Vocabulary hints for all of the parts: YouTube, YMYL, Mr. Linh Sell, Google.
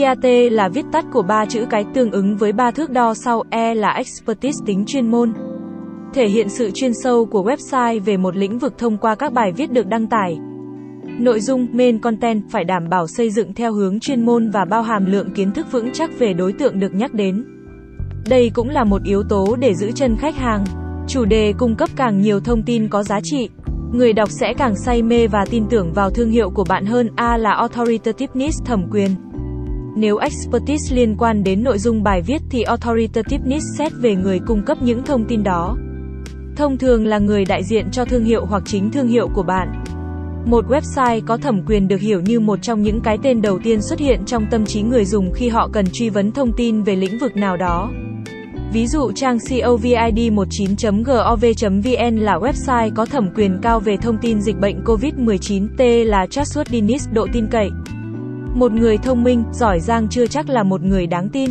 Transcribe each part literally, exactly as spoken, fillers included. i a tê là viết tắt của ba chữ cái tương ứng với ba thước đo sau, E là expertise tính chuyên môn, thể hiện sự chuyên sâu của website về một lĩnh vực thông qua các bài viết được đăng tải. Nội dung, main content phải đảm bảo xây dựng theo hướng chuyên môn và bao hàm lượng kiến thức vững chắc về đối tượng được nhắc đến. Đây cũng là một yếu tố để giữ chân khách hàng. Chủ đề cung cấp càng nhiều thông tin có giá trị, người đọc sẽ càng say mê và tin tưởng vào thương hiệu của bạn hơn. A là authoritativeness, thẩm quyền. Nếu expertise liên quan đến nội dung bài viết thì authoritativeness xét về người cung cấp những thông tin đó. Thông thường là người đại diện cho thương hiệu hoặc chính thương hiệu của bạn. Một website có thẩm quyền được hiểu như một trong những cái tên đầu tiên xuất hiện trong tâm trí người dùng khi họ cần truy vấn thông tin về lĩnh vực nào đó. Ví dụ trang covid mười chín chấm gov chấm vn là website có thẩm quyền cao về thông tin dịch bệnh covid mười chín. T là trustworthiness, độ tin cậy. Một người thông minh, giỏi giang chưa chắc là một người đáng tin.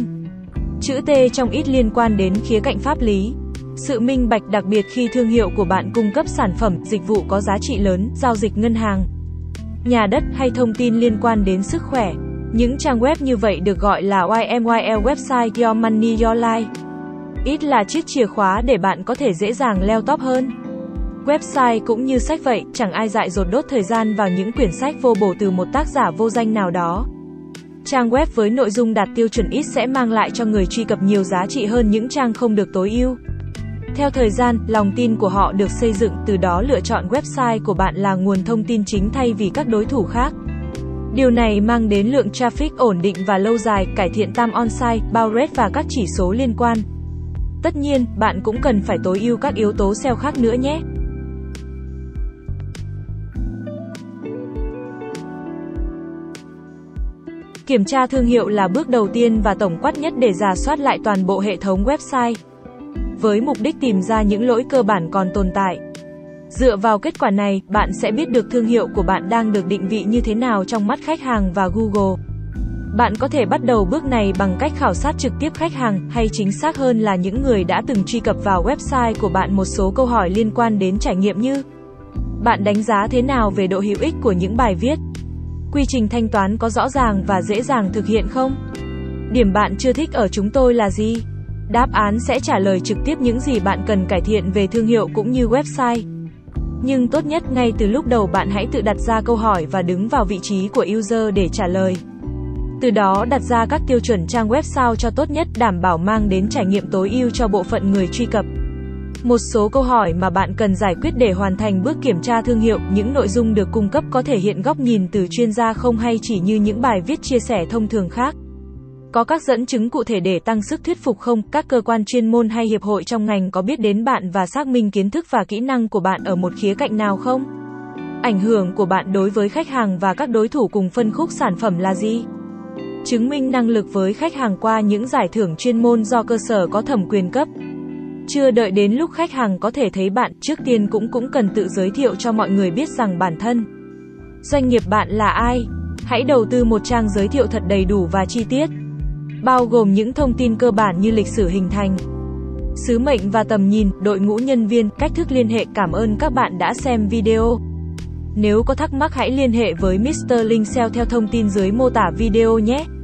Chữ T trong ít liên quan đến khía cạnh pháp lý. Sự minh bạch đặc biệt khi thương hiệu của bạn cung cấp sản phẩm, dịch vụ có giá trị lớn, giao dịch ngân hàng, nhà đất hay thông tin liên quan đến sức khỏe. Những trang web như vậy được gọi là Y M Y L, website Your Money Your Life. Ít là chiếc chìa khóa để bạn có thể dễ dàng leo top hơn. Website cũng như sách vậy, chẳng ai dại dột đốt thời gian vào những quyển sách vô bổ từ một tác giả vô danh nào đó. Trang web với nội dung đạt tiêu chuẩn ít sẽ mang lại cho người truy cập nhiều giá trị hơn những trang không được tối ưu. Theo thời gian, lòng tin của họ được xây dựng, từ đó lựa chọn website của bạn là nguồn thông tin chính thay vì các đối thủ khác. Điều này mang đến lượng traffic ổn định và lâu dài, cải thiện time on site, bounce rate và các chỉ số liên quan. Tất nhiên, bạn cũng cần phải tối ưu các yếu tố ét e o khác nữa nhé. Kiểm tra thương hiệu là bước đầu tiên và tổng quát nhất để rà soát lại toàn bộ hệ thống website, với mục đích tìm ra những lỗi cơ bản còn tồn tại. Dựa vào kết quả này, bạn sẽ biết được thương hiệu của bạn đang được định vị như thế nào trong mắt khách hàng và Google. Bạn có thể bắt đầu bước này bằng cách khảo sát trực tiếp khách hàng, hay chính xác hơn là những người đã từng truy cập vào website của bạn một số câu hỏi liên quan đến trải nghiệm như: bạn đánh giá thế nào về độ hữu ích của những bài viết? Quy trình thanh toán có rõ ràng và dễ dàng thực hiện không? Điểm bạn chưa thích ở chúng tôi là gì? Đáp án sẽ trả lời trực tiếp những gì bạn cần cải thiện về thương hiệu cũng như website. Nhưng tốt nhất ngay từ lúc đầu bạn hãy tự đặt ra câu hỏi và đứng vào vị trí của user để trả lời. Từ đó đặt ra các tiêu chuẩn trang web sao cho tốt nhất, đảm bảo mang đến trải nghiệm tối ưu cho bộ phận người truy cập. Một số câu hỏi mà bạn cần giải quyết để hoàn thành bước kiểm tra thương hiệu: những nội dung được cung cấp có thể hiện góc nhìn từ chuyên gia không, hay chỉ như những bài viết chia sẻ thông thường khác? Có các dẫn chứng cụ thể để tăng sức thuyết phục không? Các cơ quan chuyên môn hay hiệp hội trong ngành có biết đến bạn và xác minh kiến thức và kỹ năng của bạn ở một khía cạnh nào không? Ảnh hưởng của bạn đối với khách hàng và các đối thủ cùng phân khúc sản phẩm là gì? Chứng minh năng lực với khách hàng qua những giải thưởng chuyên môn do cơ sở có thẩm quyền cấp. Chưa đợi đến lúc khách hàng có thể thấy bạn, trước tiên cũng cũng cần tự giới thiệu cho mọi người biết rằng bản thân doanh nghiệp bạn là ai. Hãy đầu tư một trang giới thiệu thật đầy đủ và chi tiết, bao gồm những thông tin cơ bản như lịch sử hình thành, sứ mệnh và tầm nhìn, đội ngũ nhân viên, cách thức liên hệ. Cảm ơn các bạn đã xem video. Nếu có thắc mắc hãy liên hệ với mít tơ Linh Sell theo thông tin dưới mô tả video nhé.